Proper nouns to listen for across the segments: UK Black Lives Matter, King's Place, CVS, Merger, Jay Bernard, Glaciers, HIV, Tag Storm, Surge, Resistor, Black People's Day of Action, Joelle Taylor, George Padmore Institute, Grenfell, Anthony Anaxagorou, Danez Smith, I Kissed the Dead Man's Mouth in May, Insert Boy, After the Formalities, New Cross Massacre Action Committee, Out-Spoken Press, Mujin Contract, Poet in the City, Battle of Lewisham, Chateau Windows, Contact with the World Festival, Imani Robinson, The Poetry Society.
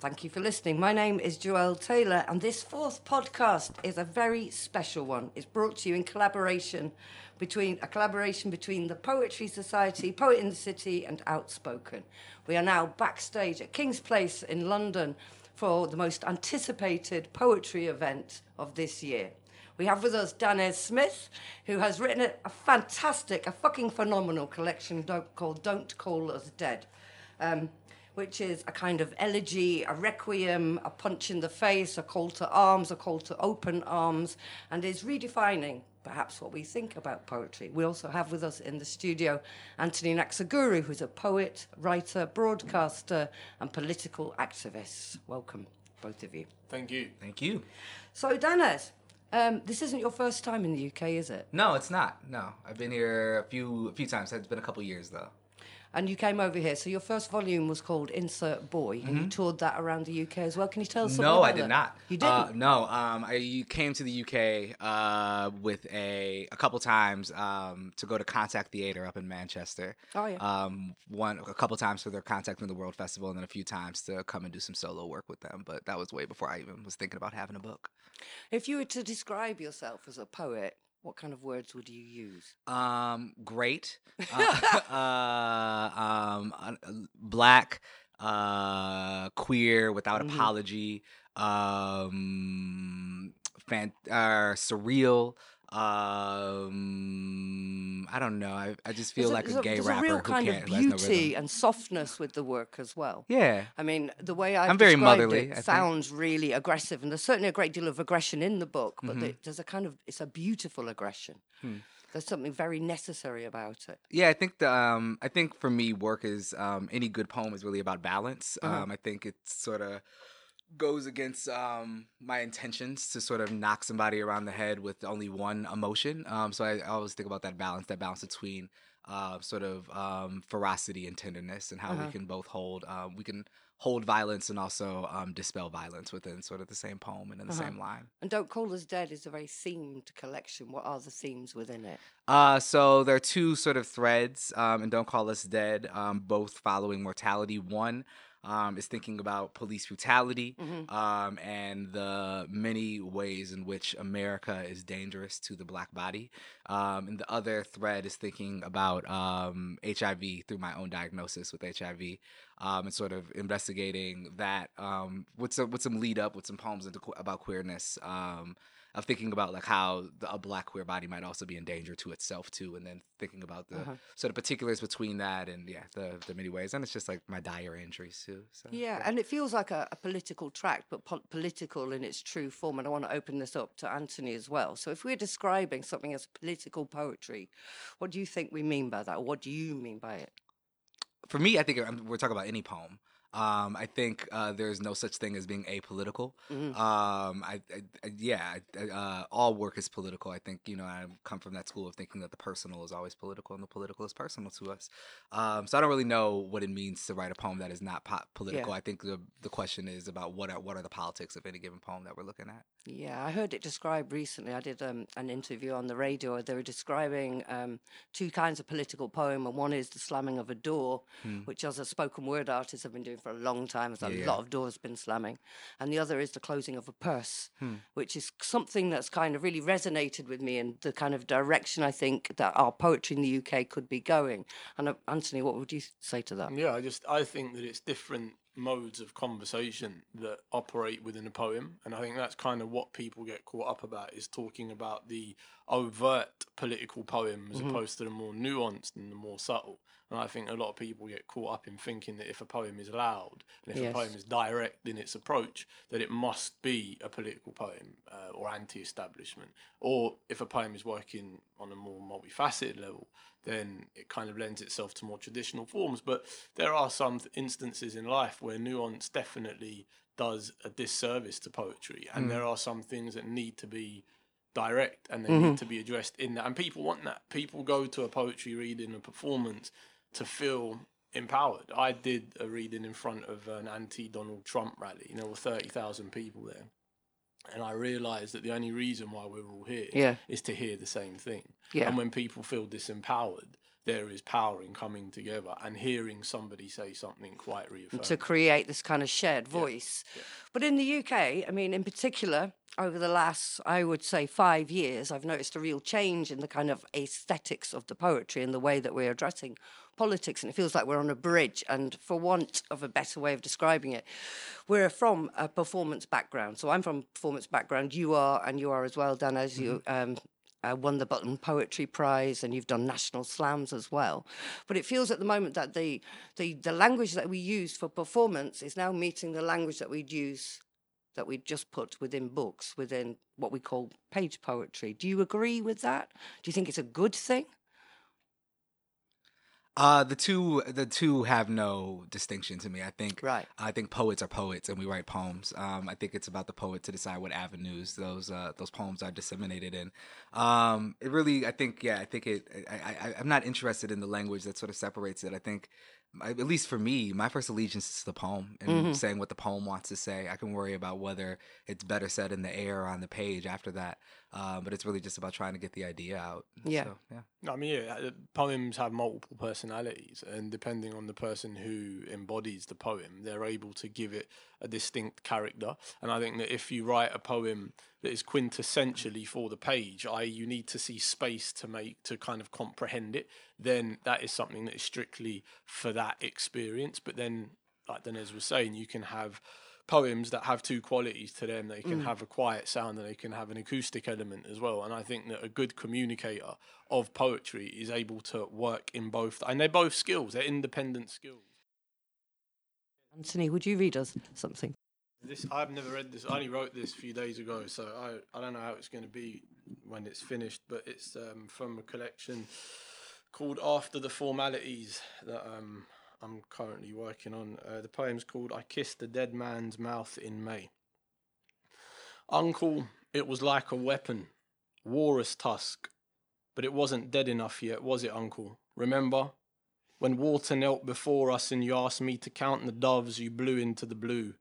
Thank you for listening. My name is Joelle Taylor, and this fourth podcast is a very special one. It's brought to you in collaboration between the Poetry Society, Poet in the City, and Outspoken. We are now backstage at King's Place in London for the most anticipated poetry event of this year. We have with us Danez Smith, who has written a fucking phenomenal collection called Don't Call Us Dead. Which is a kind of elegy, a requiem, a punch in the face, a call to arms, a call to open arms, and is redefining perhaps what we think about poetry. We also have with us in the studio Anthony Anaxagorou, who's a poet, writer, broadcaster, and political activist. Welcome, both of you. Thank you. Thank you. So, Danez, this isn't your first time in the UK, is it? No, it's not. No, I've been here a few times. It's been a couple years, though. And you came over here, so your first volume was called Insert Boy, and you toured that around the UK as well. Can you tell us something about that? No, I did not. You didn't? I came to the UK with a couple times to go to Contact Theatre up in Manchester. Oh, yeah. A couple times for their Contact with the World Festival, and then a few times to come and do some solo work with them. But that was way before I even was thinking about having a book. If you were to describe yourself as a poet, what kind of words would you use? Great, black, queer, without apology, surreal. I don't know. I just feel like a gay rapper who can't. There's a real kind of beauty and softness with the work as well. Yeah. I mean, the way I'm very motherly. It sounds really aggressive, and there's certainly a great deal of aggression in the book. But it's a beautiful aggression. Hmm. There's something very necessary about it. Yeah, I think I think for me, work is any good poem is really about balance. I think it's sort of goes against my intentions to sort of knock somebody around the head with only one emotion. So I always think about that balance between sort of ferocity and tenderness, and how we can both hold violence and also dispel violence within sort of the same poem and in the same line. And Don't Call Us Dead is a very themed collection. What are the themes within it? So there are two sort of threads in Don't Call Us Dead, both following mortality. One is thinking about police brutality and the many ways in which America is dangerous to the black body. And the other thread is thinking about HIV through my own diagnosis with HIV and sort of investigating that with some lead up, with some poems about queerness, of thinking about like how a black queer body might also be in danger to itself too, and then thinking about the sort of particulars between that and the many ways. And it's just like my diary entries too. So, yeah, and it feels like a political tract, but political in its true form. And I want to open this up to Anthony as well. So if we're describing something as political poetry, what do you think we mean by that? What do you mean by it? For me, I think we're talking about any poem. I think there's no such thing as being apolitical. All work is political. I think, I come from that school of thinking that the personal is always political and the political is personal to us. So I don't really know what it means to write a poem that is not political. Yeah. I think the question is about what are the politics of any given poem that we're looking at. Yeah, I heard it described recently. I did an interview on the radio. They were describing two kinds of political poem, and one is the slamming of a door, which as a spoken word artist have been doing for a long time. There's a lot of doors been slamming. And the other is the closing of a purse, which is something that's kind of really resonated with me and the kind of direction I think that our poetry in the UK could be going. And Anthony, what would you say to that? Yeah, I think that it's different modes of conversation that operate within a poem. And I think that's kind of what people get caught up about, is talking about the overt political poem as opposed to the more nuanced and the more subtle. And I think a lot of people get caught up in thinking that if a poem is loud and if a poem is direct in its approach, that it must be a political poem or anti-establishment. Or if a poem is working on a more multifaceted level, then it kind of lends itself to more traditional forms. But there are some instances in life where nuance definitely does a disservice to poetry. And there are some things that need to be direct and they need to be addressed in that. And people want that. People go to a poetry reading, a performance, to feel empowered. I did a reading in front of an anti-Donald Trump rally, 30,000 people there. And I realised that the only reason why we're all here is to hear the same thing. Yeah. And when people feel disempowered, there is power in coming together and hearing somebody say something quite reaffirming. To create this kind of shared voice. Yeah. Yeah. But in the UK, I mean, in particular, over the last, I would say, 5 years, I've noticed a real change in the kind of aesthetics of the poetry and the way that we're addressing politics. And it feels like we're on a bridge. And for want of a better way of describing it, we're from a performance background. So I'm from a performance background. You are, and you are as well, Danez. Mm-hmm. You... won the Button Poetry Prize, and you've done national slams as well. But it feels at the moment that the language that we use for performance is now meeting the language that we'd use, that we'd just put within books, within what we call page poetry. Do you agree with that? Do you think it's a good thing? The two have no distinction to me. I think right. I think poets are poets, and we write poems. I think it's about the poet to decide what avenues those poems are disseminated in. It really, I think, yeah, I think it. I'm not interested in the language that sort of separates it. I think, at least for me, my first allegiance is to the poem and mm-hmm. saying what the poem wants to say. I can worry about whether it's better said in the air or on the page after that. But it's really just about trying to get the idea out. Yeah. So, yeah. I mean, yeah, poems have multiple personalities, and depending on the person who embodies the poem, they're able to give it a distinct character. And I think that if you write a poem that is quintessentially for the page, i.e. you need to see space to kind of comprehend it, then that is something that is strictly for that experience. But then, like Danez was saying, you can have poems that have two qualities to them. They can have a quiet sound, and they can have an acoustic element as well. And I think that a good communicator of poetry is able to work in both. And they're both skills. They're independent skills. Anthony, would you read us something? I've never read this. I only wrote this a few days ago, so I don't know how it's going to be when it's finished, but it's from a collection called After the Formalities that I'm currently working on. The poem's called I Kissed the Dead Man's Mouth in May. Uncle, it was like a weapon, walrus tusk, but it wasn't dead enough yet, was it, Uncle? Remember? When water knelt before us and you asked me to count the doves you blew into the blue.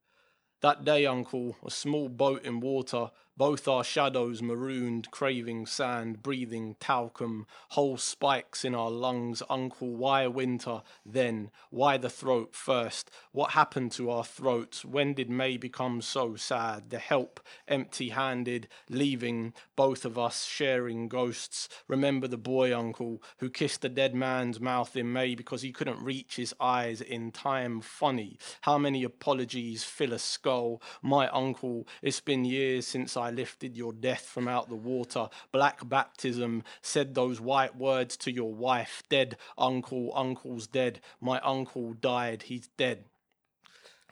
That day, Uncle, a small boat in water, both our shadows marooned, craving sand, breathing talcum, whole spikes in our lungs. Uncle, why winter then? Why the throat first? What happened to our throats? When did May become so sad? The help, empty-handed, leaving, both of us sharing ghosts. Remember the boy, Uncle, who kissed the dead man's mouth in May because he couldn't reach his eyes in time. Funny, how many apologies fill a skull? My uncle, it's been years since I lifted your death from out the water. Black baptism, said those white words to your wife. Dead, uncle, uncle's dead. My uncle died, he's dead.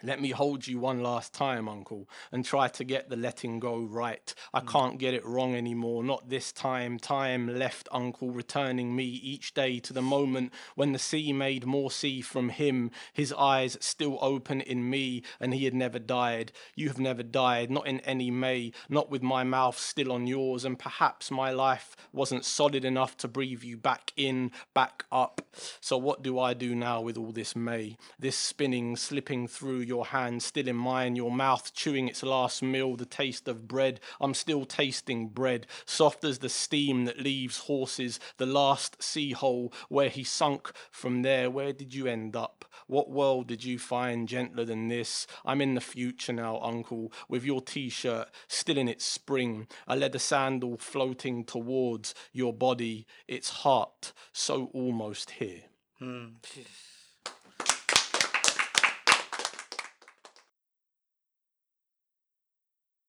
Let me hold you one last time, Uncle, and try to get the letting go right. I can't get it wrong anymore, not this time. Time left, Uncle, returning me each day to the moment when the sea made more sea from him, his eyes still open in me, and he had never died. You have never died, not in any May, not with my mouth still on yours, and perhaps my life wasn't solid enough to breathe you back in, back up. So what do I do now with all this May? This spinning, slipping through your hand still in mine, your mouth chewing its last meal, the taste of bread. I'm still tasting bread, soft as the steam that leaves horses, the last sea hole where he sunk. From there, where did you end up? What world did you find gentler than this? I'm in the future now, Uncle, with your t-shirt still in its spring, a leather sandal floating towards your body, its heart so almost here.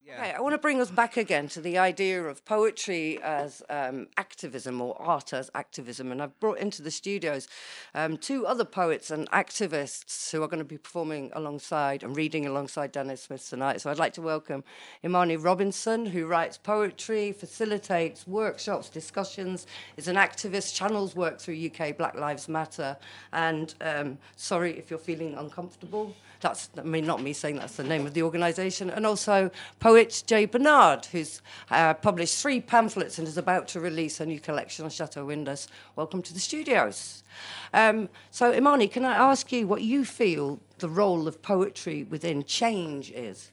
Yeah. Right, I want to bring us back again to the idea of poetry as activism, or art as activism. And I've brought into the studios two other poets and activists who are going to be performing alongside and reading alongside Danez Smith tonight. So I'd like to welcome Imani Robinson, who writes poetry, facilitates workshops, discussions, is an activist, channels work through UK Black Lives Matter. And sorry if you're feeling uncomfortable. That's, I mean, not me saying that's the name of the organisation. And also poet Jay Bernard, who's published 3 pamphlets and is about to release a new collection on Chateau Windows. Welcome to the studios. So, Imani, can I ask you what you feel the role of poetry within change is?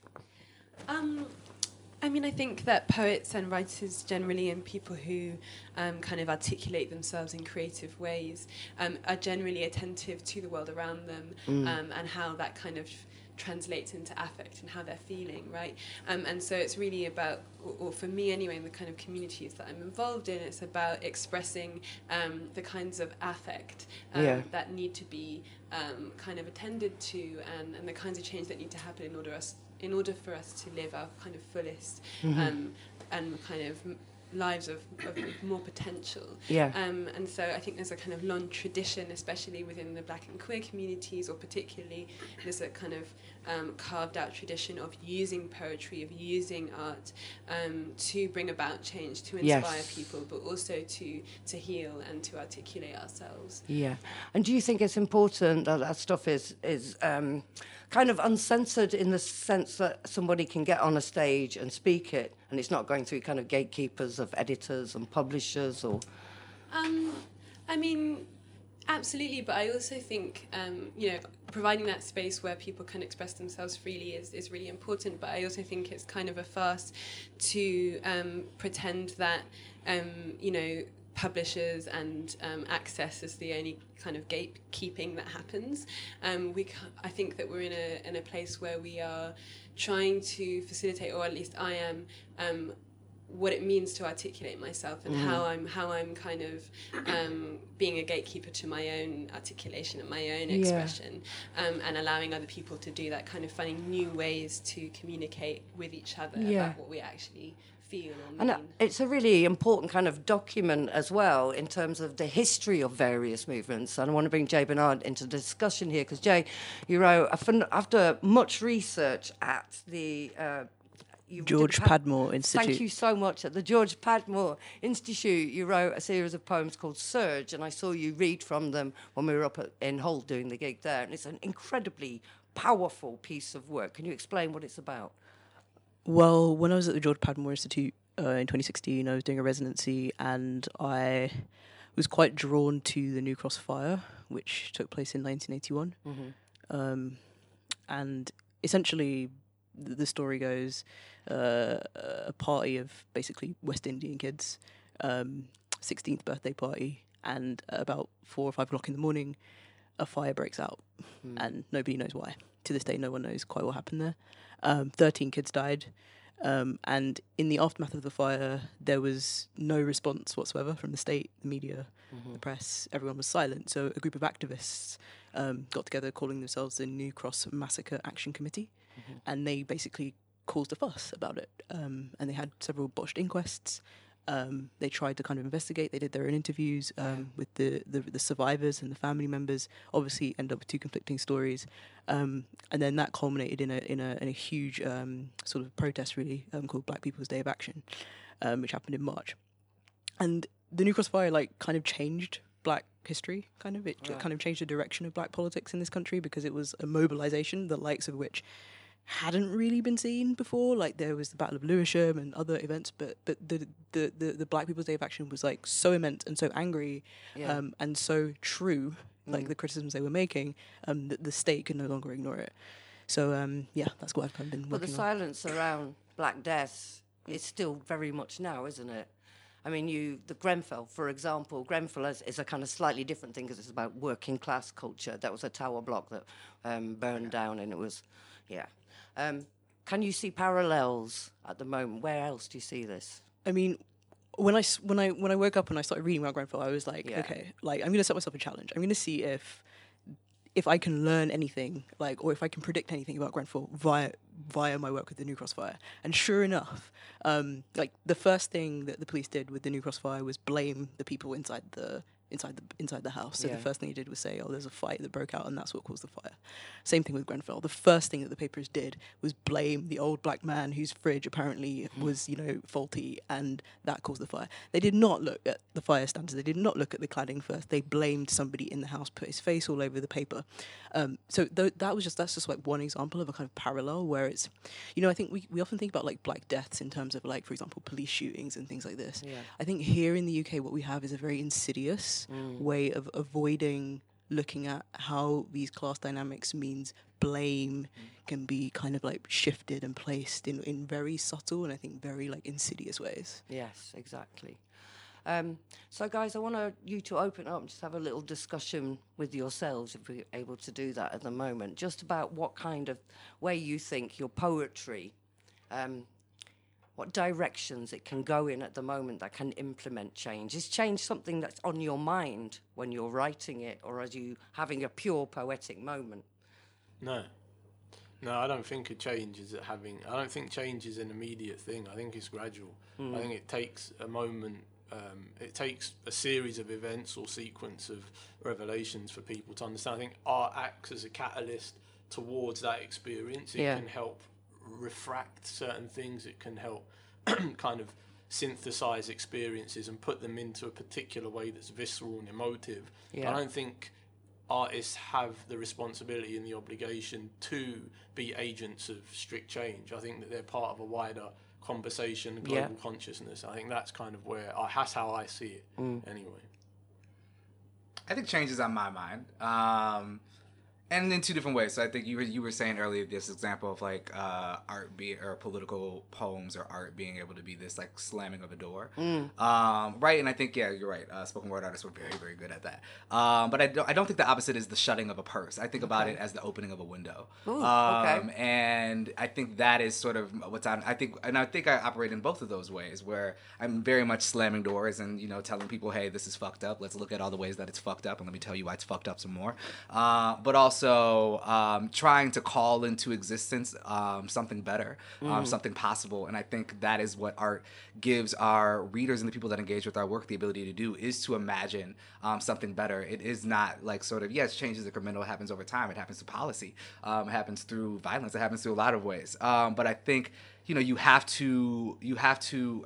I mean, I think that poets and writers generally, and people who kind of articulate themselves in creative ways, are generally attentive to the world around them, and how that kind of translates into affect and how they're feeling, right? And so it's really about, or for me anyway, in the kind of communities that I'm involved in, it's about expressing the kinds of affect that need to be kind of attended to, and the kinds of change that need to happen in order for us to live our kind of fullest and kind of lives of more potential. And so I think there's a kind of long tradition, especially within the Black and queer communities, or particularly there's a kind of carved out tradition of using poetry, of using art to bring about change, to inspire people, but also to heal and to articulate ourselves. Yeah. And do you think it's important that stuff is kind of uncensored, in the sense that somebody can get on a stage and speak it, and it's not going through kind of gatekeepers of editors and publishers? Or I mean, absolutely, but I also think providing that space where people can express themselves freely is really important. But I also think it's kind of a farce to pretend that publishers and access is the only kind of gatekeeping that happens. I think that we're in a place where we are trying to facilitate, or at least I am, what it means to articulate myself, and how I'm kind of being a gatekeeper to my own articulation and my own expression, and allowing other people to do that, kind of finding new ways to communicate with each other about what we actually feel or mean. And it's a really important kind of document as well, in terms of the history of various movements. And I want to bring Jay Bernard into the discussion here, because Jay, you wrote, after much research at the George Padmore Institute. Thank you so much. At the George Padmore Institute, you wrote a series of poems called Surge, and I saw you read from them when we were up in Hull doing the gig there, and it's an incredibly powerful piece of work. Can you explain what it's about? Well, when I was at the George Padmore Institute in 2016, I was doing a residency, and I was quite drawn to the New Cross fire, which took place in 1981. And essentially, the story goes, a party of basically West Indian kids, 16th birthday party, and about 4 or 5 o'clock in the morning, a fire breaks out, and nobody knows why. To this day, no one knows quite what happened there. 13 kids died, and in the aftermath of the fire, there was no response whatsoever from the state, the media, the press. Everyone was silent. So a group of activists got together, calling themselves the New Cross Massacre Action Committee. And they basically caused a fuss about it. And they had several botched inquests. They tried to kind of investigate. They did their own interviews with the survivors and the family members. Obviously, end up with two conflicting stories. And then that culminated in a huge sort of protest, really, called Black People's Day of Action, which happened in March. And the New Cross fire, like, kind of changed Black history, kind of. It kind of changed the direction of Black politics in this country, because it was a mobilisation, the likes of which hadn't really been seen before. Like, there was the Battle of Lewisham and other events, but the Black People's Day of Action was, like, so immense and so angry and so true, like the criticisms they were making, that the state could no longer ignore it. So that's what I've kind of been working on. But the silence around Black deaths is still very much now, isn't it? I mean, the Grenfell, for example. Grenfell is a kind of slightly different thing, because it's about working class culture. That was a tower block that burned down, and it was, can you see parallels at the moment? Where else do you see this? I mean, when I woke up and I started reading about Grenfell, I was like, okay, like, I'm going to set myself a challenge. I'm going to see if I can learn anything, like, or if I can predict anything about Grenfell via my work with the New Cross fire. And sure enough, like, the first thing that the police did with the New Cross fire was blame the people inside the house. So the first thing he did was say, "Oh, there's a fight that broke out, and that's what caused the fire." Same thing with Grenfell. The first thing that the papers did was blame the old Black man whose fridge apparently was, faulty, and that caused the fire. They did not look at the fire standards. They did not look at the cladding first. They blamed somebody in the house, put his face all over the paper. So that's just like one example of a kind of parallel where it's, I think we often think about, like, Black deaths in terms of, like, for example, police shootings and things like this. Yeah. I think here in the UK, what we have is a very insidious way of avoiding looking at how these class dynamics means blame can be kind of like shifted and placed in very subtle and I think very like insidious ways. Yes, exactly. So guys, I want you to open up and just have a little discussion with yourselves, if we're able to do that at the moment, just about what kind of way you think your poetry, what directions it can go in at the moment that can implement change. Is change something that's on your mind when you're writing it, or are you having a pure poetic moment? No, I don't think I don't think change is an immediate thing. I think it's gradual. I think it takes a moment. It takes a series of events or sequence of revelations for people to understand. I think art acts as a catalyst towards that experience. It can help refract certain things. It can help kind of synthesize experiences and put them into a particular way that's visceral and emotive. Yeah. I don't think artists have the responsibility and the obligation to be agents of strict change. I think that they're part of a wider conversation, global consciousness. I think that's kind of where that's how I see it anyway. I think change is on my mind. And in two different ways. So I think you were saying earlier this example of like art or political poems or art being able to be this like slamming of a door, right? And I think you're right. Spoken word artists were very very good at that. But I don't think the opposite is the shutting of a purse. I think about it as the opening of a window. Ooh, okay. And I think that is sort of what's on. I think I operate in both of those ways where I'm very much slamming doors and telling people, hey, this is fucked up. Let's look at all the ways that it's fucked up and let me tell you why it's fucked up some more. But also. So trying to call into existence something better, something possible. And I think that is what art gives our readers and the people that engage with our work the ability to do, is to imagine something better. It is not like sort of, yes, change is incremental, it happens over time, it happens to policy, it happens through violence, it happens through a lot of ways. But I think you have to,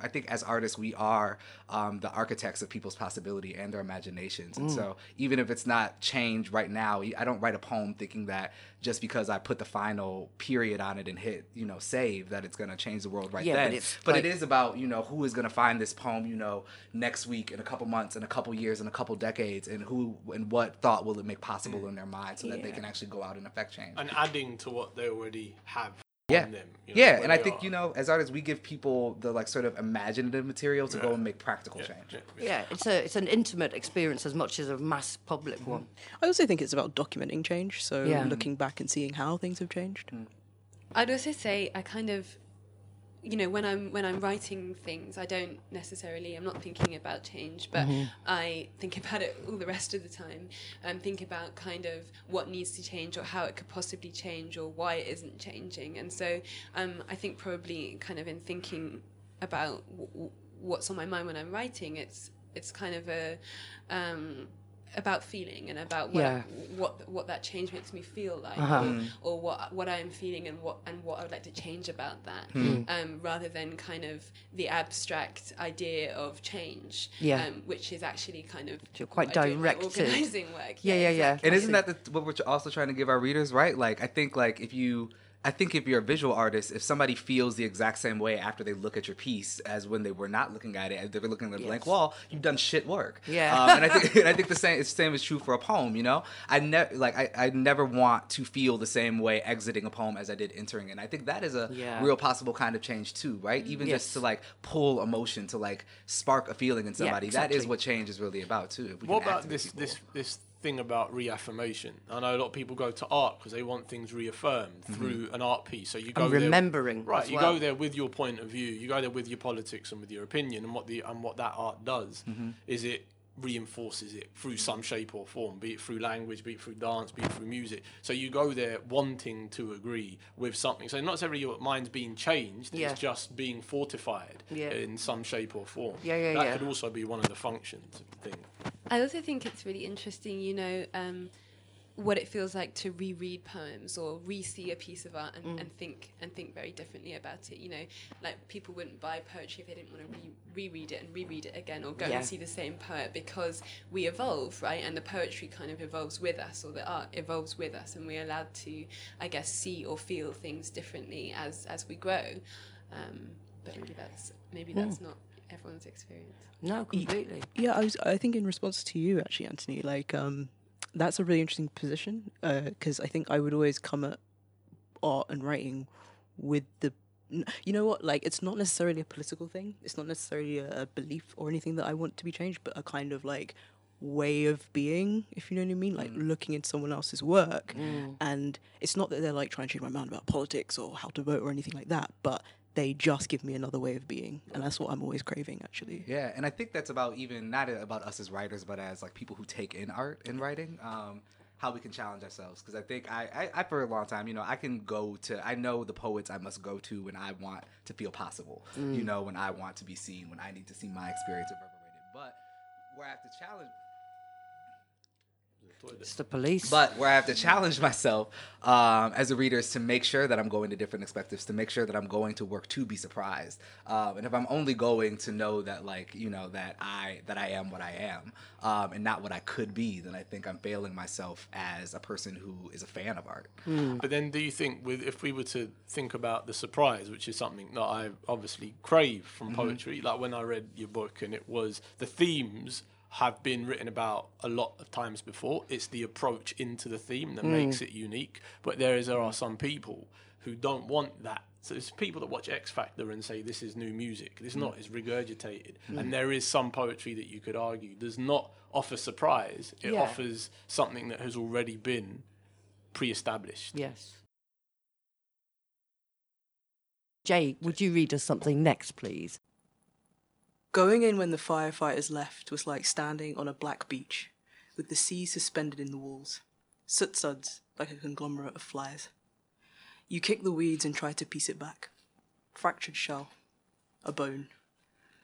I think as artists, we are the architects of people's possibility and their imaginations. And so even if it's not change right now, I don't write a poem thinking that just because I put the final period on it and hit, save, that it's going to change the world then. But it is about, who is going to find this poem, next week, in a couple months, in a couple years, in a couple decades, and who and what thought will it make possible in their mind so that they can actually go out and affect change. And adding to what they already have. Yeah, them, and I think, as artists, we give people the, like, sort of imaginative material to go and make practical change. Yeah, it's an intimate experience as much as a mass public one. I also think it's about documenting change, so looking back and seeing how things have changed. I'd also say I kind of, when I'm writing things, I'm not thinking about change, but I think about it all the rest of the time and think about kind of what needs to change or how it could possibly change or why it isn't changing. And so I think probably kind of in thinking about what's on my mind when I'm writing, it's kind of a about feeling and about what that change makes me feel like, or what I am feeling and what I would like to change about that, rather than kind of the abstract idea of change, which is actually kind of quite directed organizing work. Exactly. And isn't that what we're also trying to give our readers, right? Like I think if you're a visual artist, if somebody feels the exact same way after they look at your piece as when they were not looking at it, if they were looking at a blank wall, you've done shit work. Yeah. And I think the same is true for a poem. I never want to feel the same way exiting a poem as I did entering it. And I think that is a real possible kind of change too, right? Even just to like pull emotion, to like spark a feeling in somebody. Yeah, exactly. That is what change is really about too. If we what about this thing about reaffirmation? I know a lot of people go to art because they want things reaffirmed through an art piece. So you go go there with your point of view, you go there with your politics and with your opinion, and what that art does is it reinforces it through some shape or form, be it through language, be it through dance, be it through music. So you go there wanting to agree with something. So not necessarily your mind's being changed, it's just being fortified in some shape or form. That could also be one of the functions of the thing. I also think it's really interesting, what it feels like to reread poems or re-see a piece of art and think very differently about it. People wouldn't buy poetry if they didn't want to reread it and reread it again or go and see the same poet, because we evolve, right? And the poetry kind of evolves with us, or the art evolves with us, and we're allowed to, I guess, see or feel things differently as we grow. But maybe that's not everyone's experience. No, completely. I think in response to you, actually, Anthony, that's a really interesting position, because I think I would always come at art and writing with the, you know what, like, it's not necessarily a political thing. It's not necessarily a belief or anything that I want to be changed, but a kind of, like, way of being, if you know what I mean, like looking into someone else's work. And it's not that they're, like, trying to change my mind about politics or how to vote or anything like that, but they just give me another way of being, and that's what I'm always craving, actually. Yeah, and I think that's about, even not about us as writers, but as, like, people who take in art and writing, how we can challenge ourselves. Because I think I for a long time, you know, I can go to, I know the poets I must go to when I want to feel possible, you know, when I want to be seen, when I need to see my experience reverberated. But where I have to challenge, it's the police. But where I have to challenge myself as a reader is to make sure that I'm going to different perspectives, to make sure that I'm going to work to be surprised. And if I'm only going to know that, like, you know, that I am what I am, and not what I could be, then I think I'm failing myself as a person who is a fan of art. But then do you think, if we were to think about the surprise, which is something that I obviously crave from poetry, like when I read your book and it was the themes have been written about a lot of times before. It's the approach into the theme that makes it unique. But there are some people who don't want that. So there's people that watch X Factor and say, this is new music. This not is regurgitated. And there is some poetry that you could argue does not offer surprise. It offers something that has already been pre-established. Yes. Jay, would you read us something next, please? Going in when the firefighters left was like standing on a black beach, with the sea suspended in the walls, soot suds like a conglomerate of flies. You kick the weeds and try to piece it back. Fractured shell, a bone,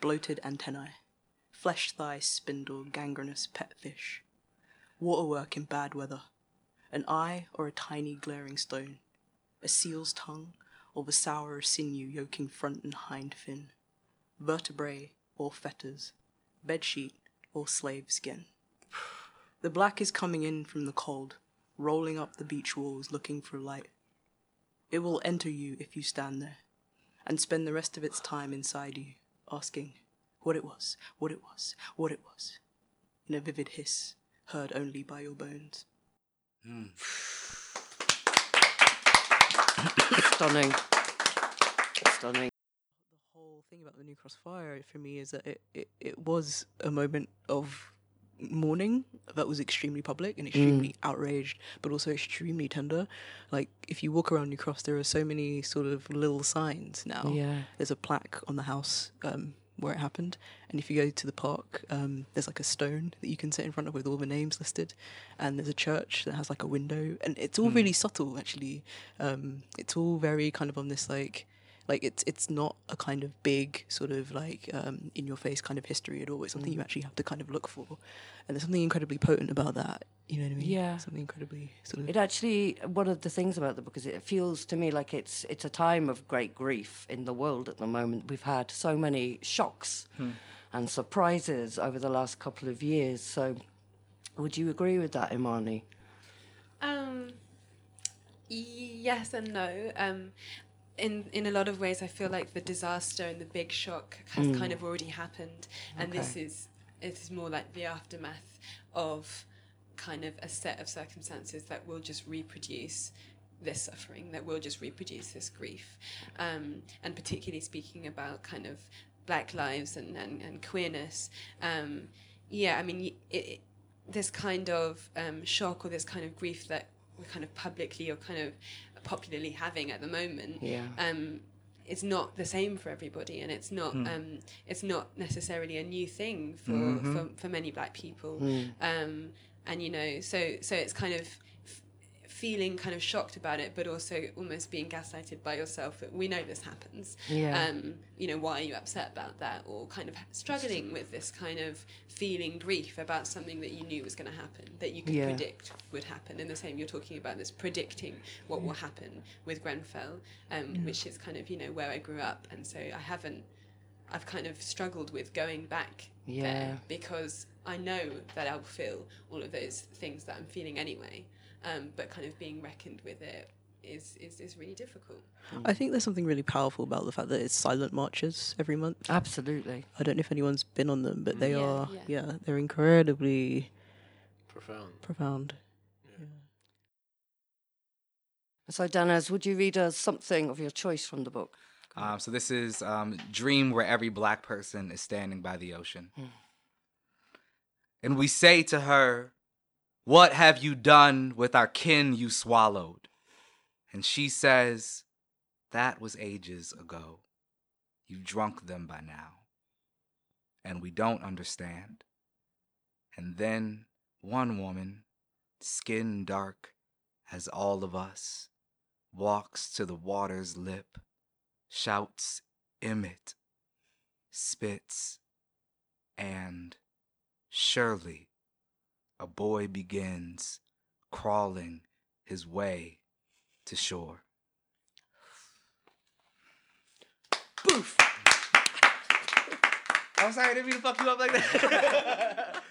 bloated antennae, flesh thigh spindle, gangrenous pet fish, waterwork in bad weather, an eye or a tiny glaring stone, a seal's tongue or the sour sinew yoking front and hind fin, vertebrae or fetters, bedsheet, or slave skin. The black is coming in from the cold, rolling up the beach walls looking for light. It will enter you if you stand there, and spend the rest of its time inside you, asking what it was, what it was, what it was, in a vivid hiss heard only by your bones. Stunning. Stunning. Thing about the New Cross fire for me is that it was a moment of mourning that was extremely public and extremely outraged, but also extremely tender. Like, if you walk around New Cross, there are so many sort of little signs now. Yeah. There's a plaque on the house where it happened, and if you go to the park, there's like a stone that you can sit in front of with all the names listed, and there's a church that has like a window, and it's all really subtle, actually. It's all very kind of on this like it's not a kind of big sort of like in your face kind of history at all. It's something you actually have to kind of look for, and there's something incredibly potent about that. You know what I mean? Yeah. Something incredibly sort of. It actually, one of the things about the book is it feels to me like it's a time of great grief in the world at the moment. We've had so many shocks and surprises over the last couple of years. So, would you agree with that, Imani? Yes and no. In a lot of ways, I feel like the disaster and the big shock has kind of already happened, and this is more like the aftermath of kind of a set of circumstances that will just reproduce this suffering, that will just reproduce this grief, and particularly speaking about kind of black lives and queerness. I mean, this kind of shock or this kind of grief that we're kind of publicly or kind of popularly having at the moment, it's not the same for everybody, and it's not necessarily a new thing for many black people, and you know, so it's kind of feeling kind of shocked about it, but also almost being gaslighted by yourself that we know this happens. You know, why are you upset about that? Or kind of struggling with this kind of feeling grief about something that you knew was going to happen, that you could predict would happen. And the same, you're talking about this predicting what will happen with Grenfell, which is kind of, you know, where I grew up. And so I've kind of struggled with going back there, because I know that I'll feel all of those things that I'm feeling anyway. But kind of being reckoned with it is really difficult. I think there's something really powerful about the fact that it's silent marches every month. Absolutely. I don't know if anyone's been on them, but they are, they're incredibly Profound. Profound. Yeah. So, Danez, would you read us something of your choice from the book? So this is Dream Where Every Black Person is Standing by the Ocean. Mm. And we say to her, "What have you done with our kin you swallowed?" And she says, "That was ages ago. You drunk them by now." And we don't understand. And then one woman, skin dark as all of us, walks to the water's lip, shouts, "Emmett," spits, and surely a boy begins crawling his way to shore. Boof! I'm sorry, I didn't mean to fuck you up like that.